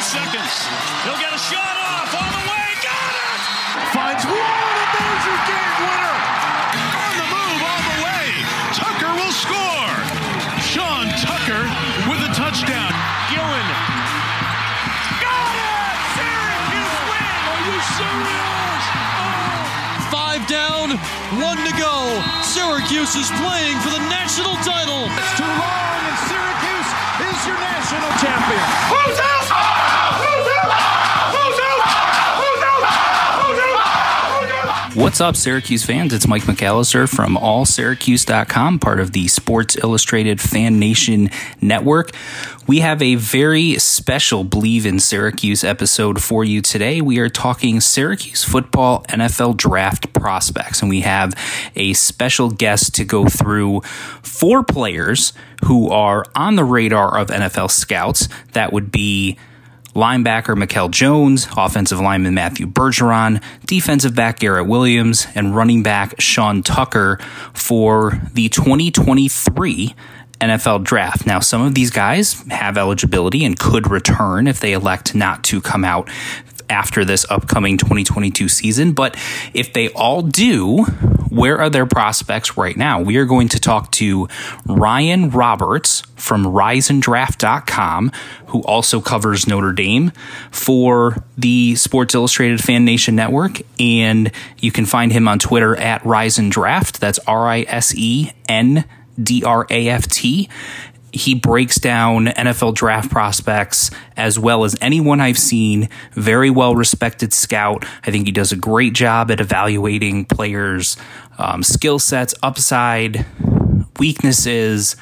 seconds. He'll get a shot off on the way. Got it! Finds one, and there's your game winner. On the move, all the way. Tucker will score. Sean Tucker with a touchdown. Gillen. Got it! Syracuse win! Are you serious? Oh. 5 down, 1 to go. Syracuse is playing for the national title. It's too long, and Syracuse is your national champion. Who's out? Who's out? Who's out? Who's out? Who's out? Who's out? What's up, Syracuse fans? It's Mike McAllister from AllSyracuse.com, part of the Sports Illustrated Fan Nation Network. We have a very special Believe in Syracuse episode for you today. We are talking Syracuse football NFL draft prospects, and we have a special guest to go through 4 players who are on the radar of NFL scouts. That would be linebacker Mikel Jones, offensive lineman Matthew Bergeron, defensive back Garrett Williams, and running back Sean Tucker for the 2023 NFL draft. Now, some of these guys have eligibility and could return if they elect not to come out after this upcoming 2022 season. But if they all do, where are their prospects right now? We are going to talk to Ryan Roberts from RiseAndDraft.com, who also covers Notre Dame for the Sports Illustrated Fan Nation Network. And you can find him on Twitter at RiseAndDraft. That's RiseNDraft. He breaks down NFL draft prospects as well as anyone I've seen. Very well-respected scout. I think he does a great job at evaluating players' skill sets, upside, weaknesses,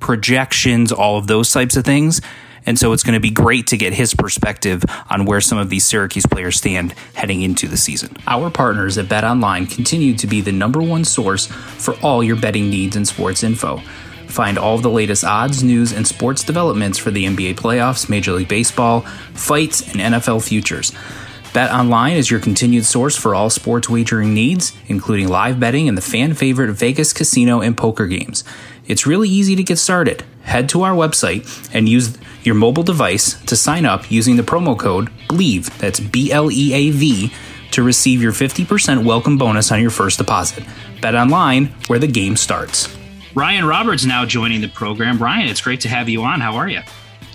projections, all of those types of things. And so it's going to be great to get his perspective on where some of these Syracuse players stand heading into the season. Our partners at Bet Online continue to be the #1 source for all your betting needs and sports info. Find all of the latest odds, news, and sports developments for the NBA playoffs, Major League Baseball, fights, and NFL futures. Bet Online is your continued source for all sports wagering needs, including live betting and the fan-favorite Vegas casino and poker games. It's really easy to get started. Head to our website and use your mobile device to sign up using the promo code BLEAV, that's BLEAV, to receive your 50% welcome bonus on your first deposit. Bet Online, where the game starts. Ryan Roberts now joining the program. Ryan, it's great to have you on. How are you?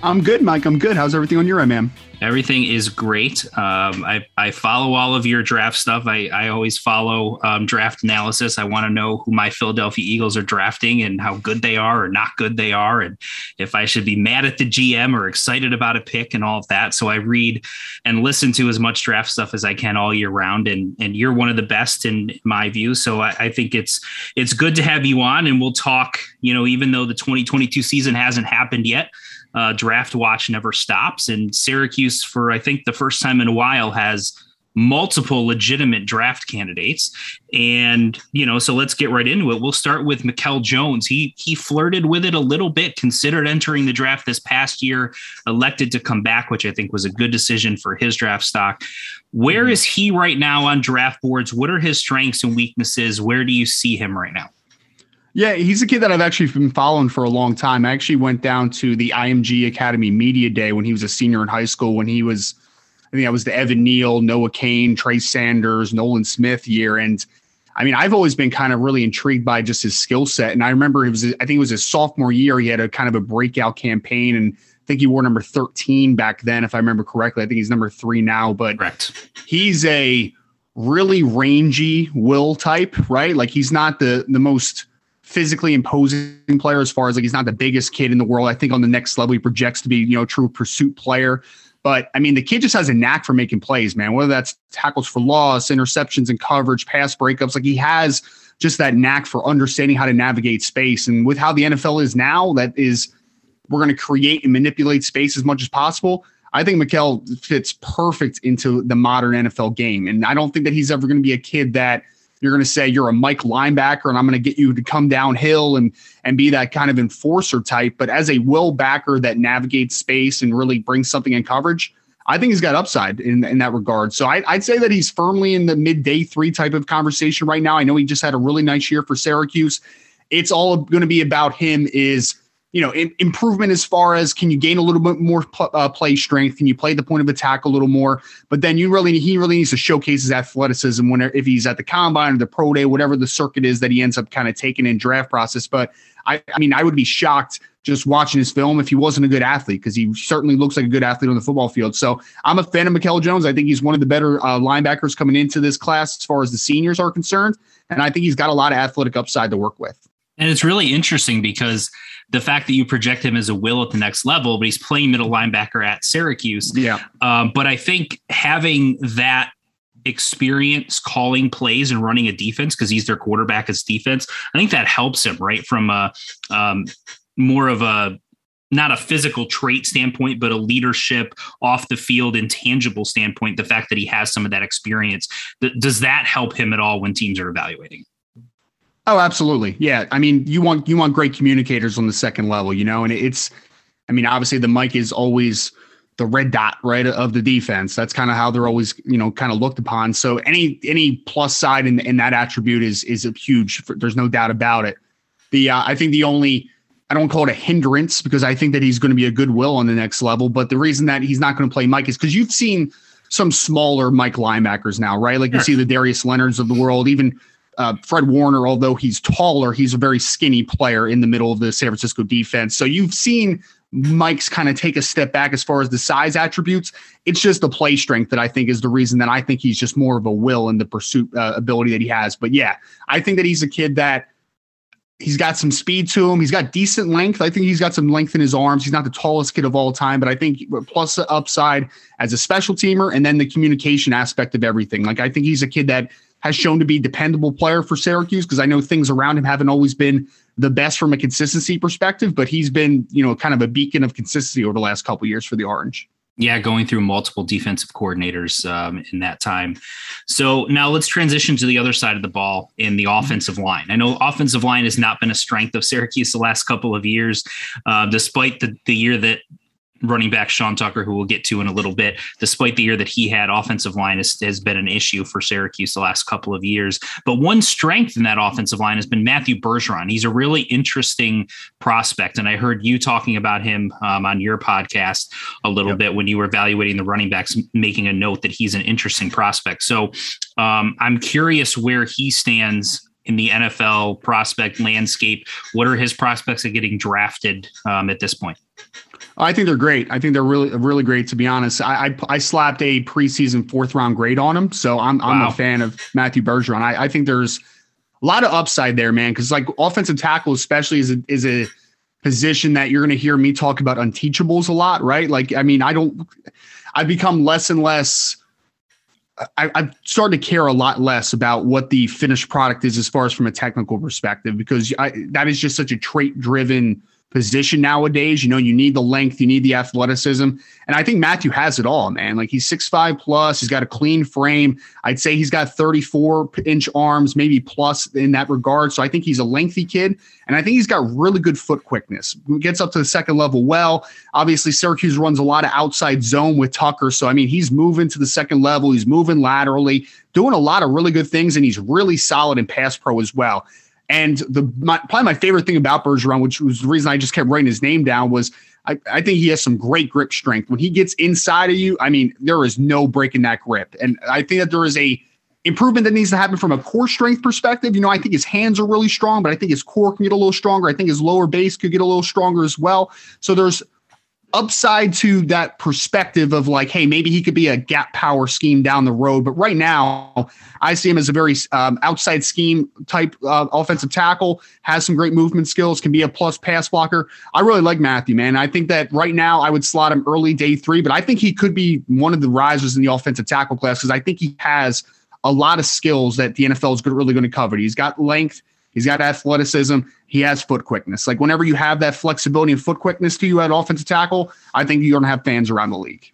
I'm good, Mike. I'm good. How's everything on your end, man? Everything is great. I follow all of your draft stuff. I always follow draft analysis. I want to know who my Philadelphia Eagles are drafting and how good they are or not good they are, and if I should be mad at the GM or excited about a pick and all of that. So I read and listen to as much draft stuff as I can all year round, and you're one of the best in my view. So I think it's good to have you on, and we'll talk, you know, even though the 2022 season hasn't happened yet. Draft watch never stops, and Syracuse, for I think the first time in a while, has multiple legitimate draft candidates. And, you know, so let's get right into it. We'll start with Mikel Jones. He flirted with it a little bit, considered entering the draft this past year, elected to come back, which I think was a good decision for his draft stock. Where is he right now on draft boards? What are his strengths and weaknesses? Where do you see him right now? Yeah, he's a kid that I've actually been following for a long time. I actually went down to the IMG Academy Media Day when he was a senior in high school, when he was, I think that was the Evan Neal, Noah Cain, Trey Sanders, Nolan Smith year. And I mean, I've always been kind of really intrigued by just his skill set. And I remember I think it was his sophomore year. He had a kind of a breakout campaign, and I think he wore number 13 back then, if I remember correctly. I think he's number 3 now, but correct. He's a really rangy Will type, right? Like, he's not the most physically imposing player, as far as like, he's not the biggest kid in the world. I think on the next level, he projects to be, you know, a true pursuit player. But I mean, the kid just has a knack for making plays, man, whether that's tackles for loss, interceptions and coverage, pass breakups. Like, he has just that knack for understanding how to navigate space. And with how the NFL is now, that is, we're going to create and manipulate space as much as possible. I think Mikel fits perfect into the modern NFL game. And I don't think that he's ever going to be a kid that you're going to say you're a Mike linebacker and I'm going to get you to come downhill and be that kind of enforcer type. But as a Will backer that navigates space and really brings something in coverage, I think he's got upside in that regard. So I'd say that he's firmly in the mid-day three type of conversation right now. I know he just had a really nice year for Syracuse. It's all going to be about him is, you know, improvement as far as can you gain a little bit more play strength? Can you play the point of attack a little more? But then he really needs to showcase his athleticism if he's at the combine or the pro day, whatever the circuit is that he ends up kind of taking in draft process. But I mean, I would be shocked just watching his film if he wasn't a good athlete, because he certainly looks like a good athlete on the football field. So I'm a fan of Mikel Jones. I think he's one of the better linebackers coming into this class as far as the seniors are concerned. And I think he's got a lot of athletic upside to work with. And it's really interesting because the fact that you project him as a will at the next level, but he's playing middle linebacker at Syracuse. Yeah. But I think having that experience calling plays and running a defense, because he's their quarterback as defense, I think that helps him, right? From a more of a, not a physical trait standpoint, but a leadership off the field intangible standpoint. The fact that he has some of that experience, does that help him at all when teams are evaluating? Oh, absolutely. Yeah. I mean, you want great communicators on the second level, you know, and it's, I mean, obviously the mic is always the red dot, right, of the defense. That's kind of how they're always, you know, kind of looked upon. So any plus side in that attribute is huge. There's no doubt about it. I think the only, I don't call it a hindrance, because I think that he's going to be a goodwill on the next level. But the reason that he's not going to play Mike is because you've seen some smaller Mike linebackers now, right? Like, sure, you see the Darius Leonards of the world, even Fred Warner, although he's taller, he's a very skinny player in the middle of the San Francisco defense. So you've seen Mike's kind of take a step back as far as the size attributes. It's just the play strength that I think is the reason that I think he's just more of a will in the pursuit ability that he has. But yeah, I think that he's a kid that he's got some speed to him. He's got decent length. I think he's got some length in his arms. He's not the tallest kid of all time, but I think plus the upside as a special teamer and then the communication aspect of everything. Like, I think he's a kid that has shown to be a dependable player for Syracuse, because I know things around him haven't always been the best from a consistency perspective, but he's been, you know, kind of a beacon of consistency over the last couple of years for the Orange. Yeah, going through multiple defensive coordinators in that time. So now let's transition to the other side of the ball in the offensive line. I know offensive line has not been a strength of Syracuse the last couple of years, despite the year that running back Sean Tucker, who we'll get to in a little bit, despite the year that he had, offensive line has been an issue for Syracuse the last couple of years. But one strength in that offensive line has been Matthew Bergeron. He's a really interesting prospect, and I heard you talking about him on your podcast a little bit when you were evaluating the running backs, making a note that he's an interesting prospect. So I'm curious where he stands in the NFL prospect landscape. What are his prospects of getting drafted at this point? I think they're great. I think they're really great, to be honest. I slapped a preseason fourth-round grade on him, so I'm a fan of Matthew Bergeron. I think there's a lot of upside there, man, because like offensive tackle especially is a position that you're going to hear me talk about unteachables a lot, right? Like, I mean, I've become less and less – I've started to care a lot less about what the finished product is as far as from a technical perspective, because that is just such a trait-driven – position nowadays. You know, you need the length, you need the athleticism. And I think Matthew has it all, man. Like, he's 6'5 plus, he's got a clean frame. I'd say he's got 34-inch arms, maybe plus in that regard. So I think he's a lengthy kid. And I think he's got really good foot quickness. Gets up to the second level well. Obviously, Syracuse runs a lot of outside zone with Tucker. So, I mean, he's moving to the second level. He's moving laterally, doing a lot of really good things. And he's really solid in pass pro as well. And probably my favorite thing about Bergeron, which was the reason I just kept writing his name down, was I think he has some great grip strength. When he gets inside of you, I mean, there is no breaking that grip. And I think that there is a improvement that needs to happen from a core strength perspective. You know, I think his hands are really strong, but I think his core can get a little stronger. I think his lower base could get a little stronger as well. So there's upside to that perspective of like, hey, maybe he could be a gap power scheme down the road. But right now I see him as a very outside scheme type offensive tackle, has some great movement skills, can be a plus pass blocker. I really like Matthew, man. I think that right now I would slot him early day three, but I think he could be one of the risers in the offensive tackle class, because I think he has a lot of skills that the NFL is really going to cover. He's got length, he's got athleticism, he has foot quickness. Like, whenever you have that flexibility and foot quickness to you at offensive tackle, I think you're going to have fans around the league.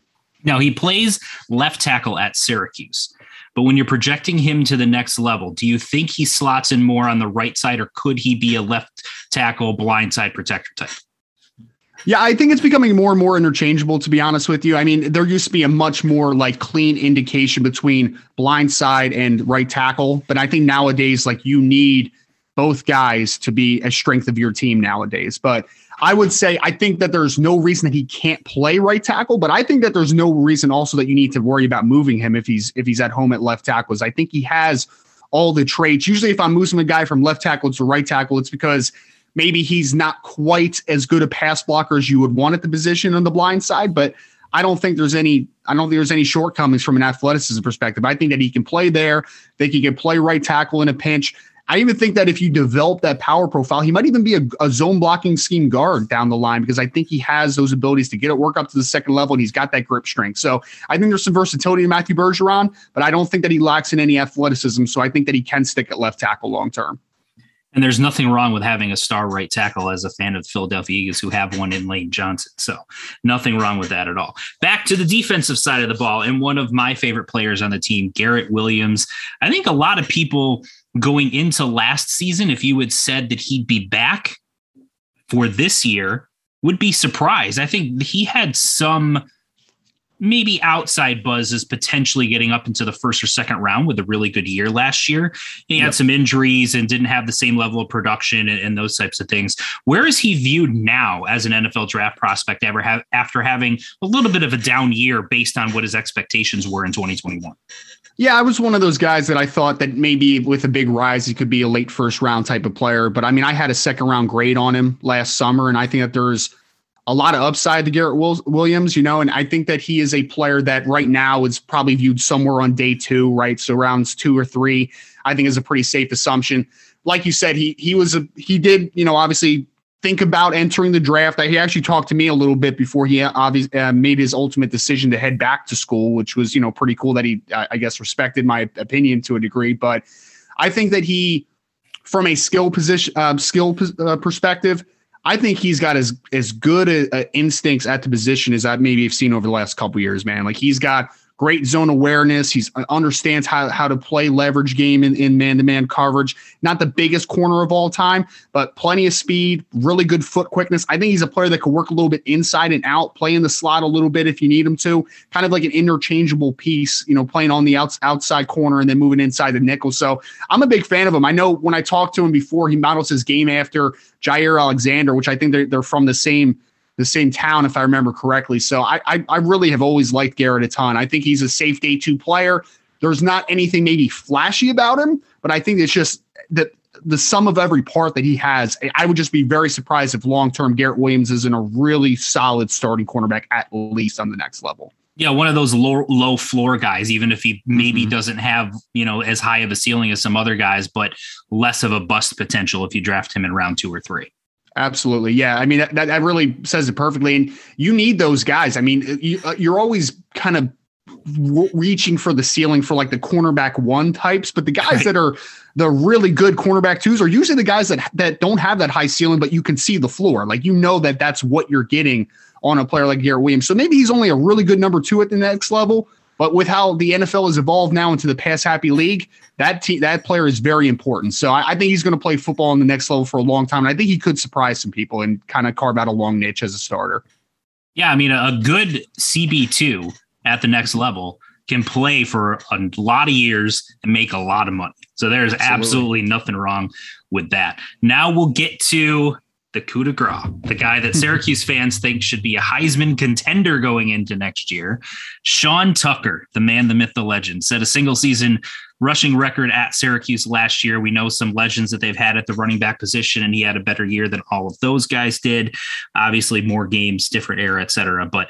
Now, he plays left tackle at Syracuse, but when you're projecting him to the next level, do you think he slots in more on the right side, or could he be a left tackle blindside protector type? Yeah, I think it's becoming more and more interchangeable, to be honest with you. I mean, there used to be a much more like clean indication between blind side and right tackle. But I think nowadays, like you need both guys to be a strength of your team nowadays. But I would say I think that there's no reason that he can't play right tackle. But I think that there's no reason also that you need to worry about moving him if he's at home at left tackles. I think he has all the traits. Usually if I'm moving a guy from left tackle to right tackle, it's because maybe he's not quite as good a pass blocker as you would want at the position on the blind side, but I don't think there's any shortcomings from an athleticism perspective. I think that he can play there. I think he can play right tackle in a pinch. I even think that if you develop that power profile, he might even be a zone blocking scheme guard down the line, because I think he has those abilities to get it, work up to the second level, and he's got that grip strength. So I think there's some versatility in Matthew Bergeron, but I don't think that he lacks in any athleticism. So I think that he can stick at left tackle long term. And there's nothing wrong with having a star right tackle as a fan of the Philadelphia Eagles, who have one in Lane Johnson. So nothing wrong with that at all. Back to the defensive side of the ball, and one of my favorite players on the team, Garrett Williams. I think a lot of people going into last season, if you had said that he'd be back for this year, would be surprised. I think he had some maybe outside buzz is potentially getting up into the first or second round with a really good year last year. And he had some injuries and didn't have the same level of production and those types of things. Where is he viewed now as an NFL draft prospect after having a little bit of a down year based on what his expectations were in 2021? Yeah, I was one of those guys that I thought that maybe with a big rise, he could be a late first round type of player. But I mean, I had a second round grade on him last summer, and I think that there's a lot of upside to Garrett Williams, you know, and I think that he is a player that right now is probably viewed somewhere on day two, right? So rounds 2 or 3, I think, is a pretty safe assumption. Like you said, he did, you know, obviously think about entering the draft. He actually talked to me a little bit before he obviously made his ultimate decision to head back to school, which was, you know, pretty cool that he, I guess, respected my opinion to a degree. But I think that he, from a skill perspective, I think he's got as good a instincts at the position as I maybe have seen over the last couple of years, man. Like, he's got great zone awareness. He understands how to play leverage game in man-to-man coverage. Not the biggest corner of all time, but plenty of speed, really good foot quickness. I think he's a player that could work a little bit inside and out, play in the slot a little bit if you need him to, kind of like an interchangeable piece, you know, playing on the outside corner and then moving inside the nickel. So I'm a big fan of him. I know when I talked to him before, he models his game after Jair Alexander, which I think they're from the same town, if I remember correctly. So I really have always liked Garrett a ton. I think he's a safe day two player. There's not anything maybe flashy about him, but I think it's just that the sum of every part that he has, I would just be very surprised if long-term Garrett Williams isn't a really solid starting cornerback, at least on the next level. Yeah, one of those low floor guys, even if he maybe doesn't have, you know, as high of a ceiling as some other guys, but less of a bust potential if you draft him in round 2 or 3. Absolutely. Yeah. I mean, that really says it perfectly. And you need those guys. I mean, you're always kind of reaching for the ceiling for like the cornerback 1 types, but the guys that are the really good cornerback 2s are usually the guys that don't have that high ceiling, but you can see the floor. Like, you know, that's what you're getting on a player like Garrett Williams. So maybe he's only a really good number 2 at the next level, but with how the NFL has evolved now into the pass happy league, that player is very important. So I think he's going to play football on the next level for a long time. And I think he could surprise some people and kind of carve out a long niche as a starter. Yeah. I mean, a good CB2 at the next level can play for a lot of years and make a lot of money. So there's absolutely nothing wrong with that. Now we'll get to the coup de grace, the guy that Syracuse fans think should be a Heisman contender going into next year. Sean Tucker, the man, the myth, the legend, set a single season rushing record at Syracuse last year. We know some legends that they've had at the running back position, and he had a better year than all of those guys did. Obviously more games, different era, et cetera. But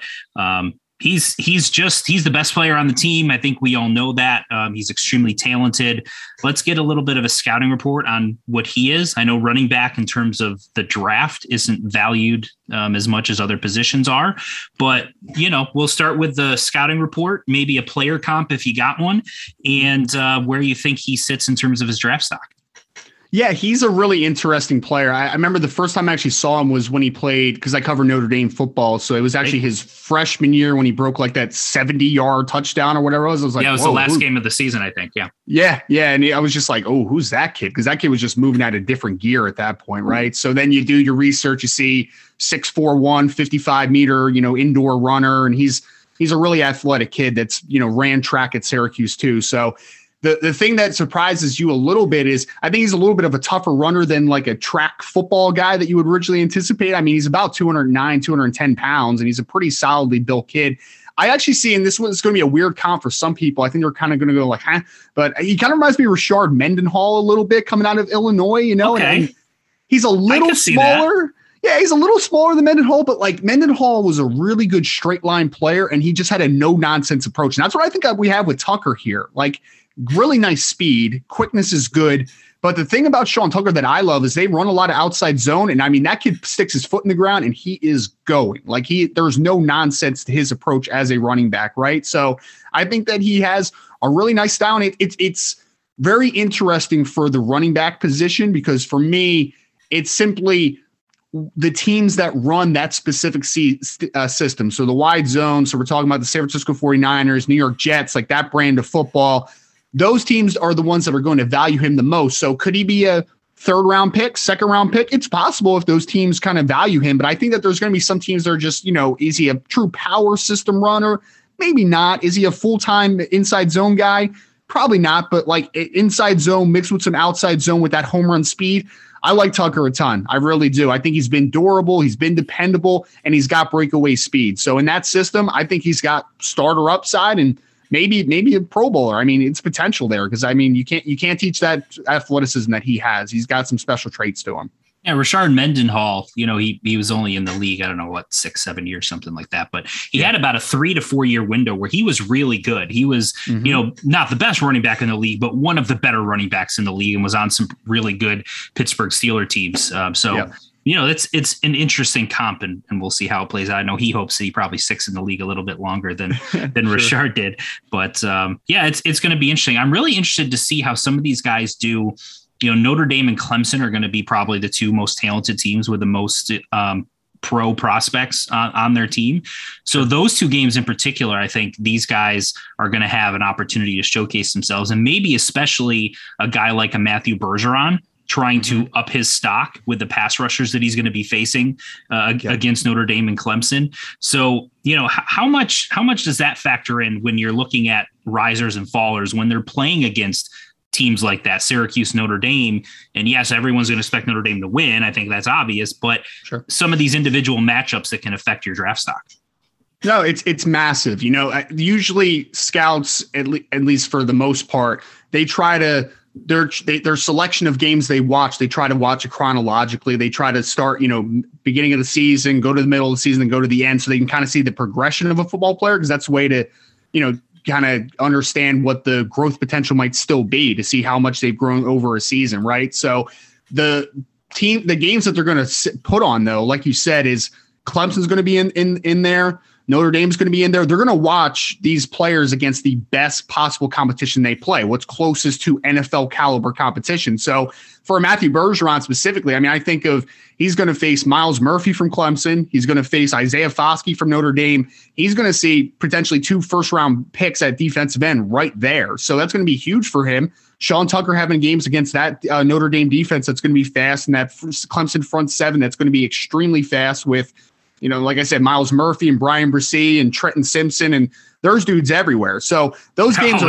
he's the best player on the team. I think we all know that. He's extremely talented. Let's get a little bit of a scouting report on what he is. I know running back in terms of the draft isn't valued as much as other positions are, but, you know, we'll start with the scouting report, maybe a player comp if you got one, and where you think he sits in terms of his draft stock. Yeah, he's a really interesting player. I remember the first time I actually saw him was when he played, because I cover Notre Dame football. So it was actually his freshman year when he broke like that 70-yard touchdown or whatever it was. I was like, yeah, it was the last game of the season, I think. Yeah. Yeah. Yeah. And I was just like, oh, who's that kid? Because that kid was just moving out of different gear at that point. Right. So then you do your research, you see 6'4", 55 meter, indoor runner. And he's a really athletic kid that's, ran track at Syracuse too. So The thing that surprises you a little bit is I think he's a little bit of a tougher runner than like a track football guy that you would originally anticipate. I mean, he's about 209, 210 pounds, and he's a pretty solidly built kid. I actually see, and this one's going to be a weird comp for some people. I think they're kind of going to go like, huh? But he kind of reminds me of Rashard Mendenhall a little bit coming out of Illinois, Okay. And he's a little smaller. Yeah, he's a little smaller than Mendenhall, but like Mendenhall was a really good straight line player, and he just had a no-nonsense approach. And that's what I think we have with Tucker here. Like, really nice speed, quickness is good. But the thing about Sean Tucker that I love is they run a lot of outside zone. And I mean, that kid sticks his foot in the ground and he is going like there's no nonsense to his approach as a running back. Right. So I think that he has a really nice style. And it's very interesting for the running back position, because for me, it's simply the teams that run that specific system. So the wide zone. So we're talking about the San Francisco 49ers, New York Jets, like that brand of football. Those teams are the ones that are going to value him the most. So could he be a third-round pick, second-round pick? It's possible if those teams kind of value him. But I think that there's going to be some teams that are just, is he a true power system runner? Maybe not. Is he a full-time inside zone guy? Probably not. But like inside zone mixed with some outside zone with that home run speed, I like Tucker a ton. I really do. I think he's been durable. He's been dependable. And he's got breakaway speed. So in that system, I think he's got starter upside and maybe a Pro Bowler. I mean, it's potential there because, you can't teach that athleticism that he has. He's got some special traits to him. Yeah, Rashard Mendenhall, he was only in the league, I don't know, 6-7 years, something like that. But he had about a 3 to 4 year window where he was really good. He was, not the best running back in the league, but one of the better running backs in the league and was on some really good Pittsburgh Steelers teams. It's an interesting comp, and we'll see how it plays out. I know he hopes that he probably sticks in the league a little bit longer than sure. Rashard did. But it's going to be interesting. I'm really interested to see how some of these guys do. Notre Dame and Clemson are going to be probably the two most talented teams with the most pro prospects on their team. So those two games in particular, I think these guys are going to have an opportunity to showcase themselves, and maybe especially a guy like a Matthew Bergeron, trying to up his stock with the pass rushers that he's going to be facing against Notre Dame and Clemson. So, how much does that factor in when you're looking at risers and fallers, when they're playing against teams like that, Syracuse, Notre Dame? And yes, everyone's going to expect Notre Dame to win. I think that's obvious, but some of these individual matchups that can affect your draft stock. No, it's massive. Usually scouts, at least for the most part, they try to, their selection of games they watch, they try to watch it chronologically. They try to start, beginning of the season, go to the middle of the season, and go to the end, so they can kind of see the progression of a football player, because that's a way to, kind of understand what the growth potential might still be, to see how much they've grown over a season, right? So the games that they're going to put on, though, like you said, is Clemson's going to be in there. Notre Dame's going to be in there. They're going to watch these players against the best possible competition they play, what's closest to NFL caliber competition. So for Matthew Bergeron specifically, I think of he's going to face Miles Murphy from Clemson. He's going to face Isaiah Foskey from Notre Dame. He's going to see potentially 2 first-round picks at defensive end right there. So that's going to be huge for him. Sean Tucker having games against that Notre Dame defense that's going to be fast, and that Clemson front seven that's going to be extremely fast with – like I said, Miles Murphy and Brian Brissy and Trenton Simpson, and there's dudes everywhere. So those games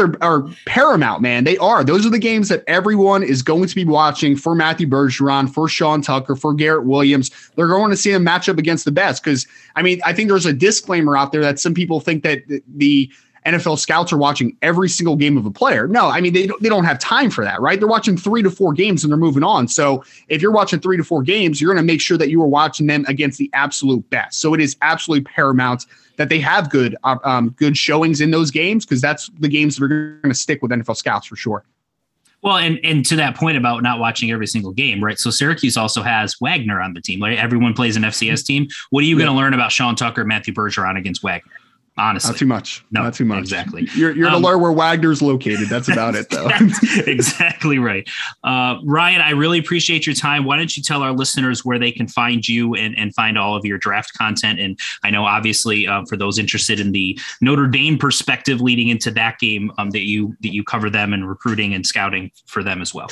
are paramount, man. They are. Those are the games that everyone is going to be watching for Matthew Bergeron, for Sean Tucker, for Garrett Williams. They're going to see a matchup against the best, because I think there's a disclaimer out there that some people think that the NFL scouts are watching every single game of a player. No, they don't have time for that, right? They're watching 3 to 4 games and they're moving on. So if you're watching 3 to 4 games, you're going to make sure that you are watching them against the absolute best. So it is absolutely paramount that they have good showings in those games, because that's the games that are going to stick with NFL scouts for sure. Well, and to that point about not watching every single game, right? So Syracuse also has Wagner on the team. Like, everyone plays an FCS team. What are you going to learn about Sean Tucker, Matthew Bergeron against Wagner? honestly. Not too much. No, not too much. Exactly. You're to learn where Wagner's located. That's about it, though. That's exactly right. Ryan, I really appreciate your time. Why don't you tell our listeners where they can find you and find all of your draft content? And I know, obviously, for those interested in the Notre Dame perspective leading into that game, that you cover them and recruiting and scouting for them as well.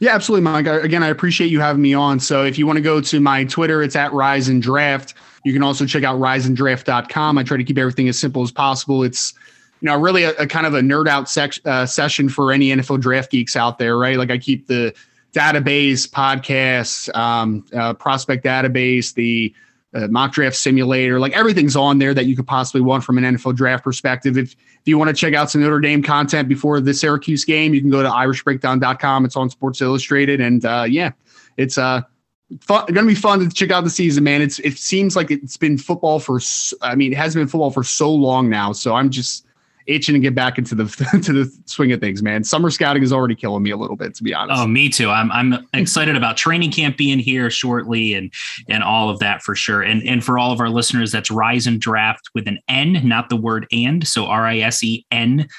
Yeah, absolutely, Mike. Again, I appreciate you having me on. So if you want to go to my Twitter, it's @RiseAndDraft. You can also check out RiseAndDraft.com. I try to keep everything as simple as possible. It's, you know, really a kind of a nerd out session for any NFL draft geeks out there, right? Like I keep the database podcasts, prospect database, the mock draft simulator, like everything's on there that you could possibly want from an NFL draft perspective. If you want to check out some Notre Dame content before the Syracuse game, you can go to irishbreakdown.com. It's on Sports Illustrated. And it's going to be fun to check out the season, man. It seems like it's been football it has been football for so long now. So I'm just itching to get back into the swing of things, man. Summer scouting is already killing me a little bit, to be honest. Oh, me too. I'm excited about training camp being here shortly and all of that for sure. And for all of our listeners, that's Rise and Draft with an N, not the word and. So RISENDRAFT.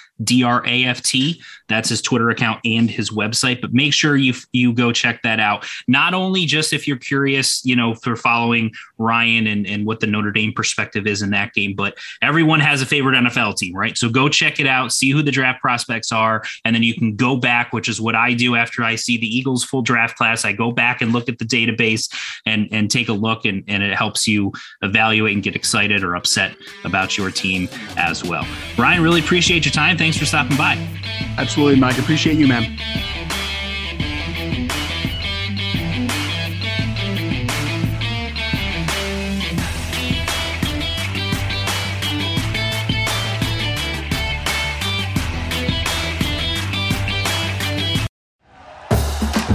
That's his Twitter account and his website. But make sure you go check that out. Not only just if you're curious, you know, for following Ryan and what the Notre Dame perspective is in that game, but everyone has a favorite NFL team, right? So go check it out, see who the draft prospects are, and then you can go back, which is what I do after I see the Eagles full draft class. I go back and look at the database and take a look, and it helps you evaluate and get excited or upset about your team as well. Ryan, really appreciate your time. Thanks for stopping by. Absolutely, Mike. Appreciate you, man.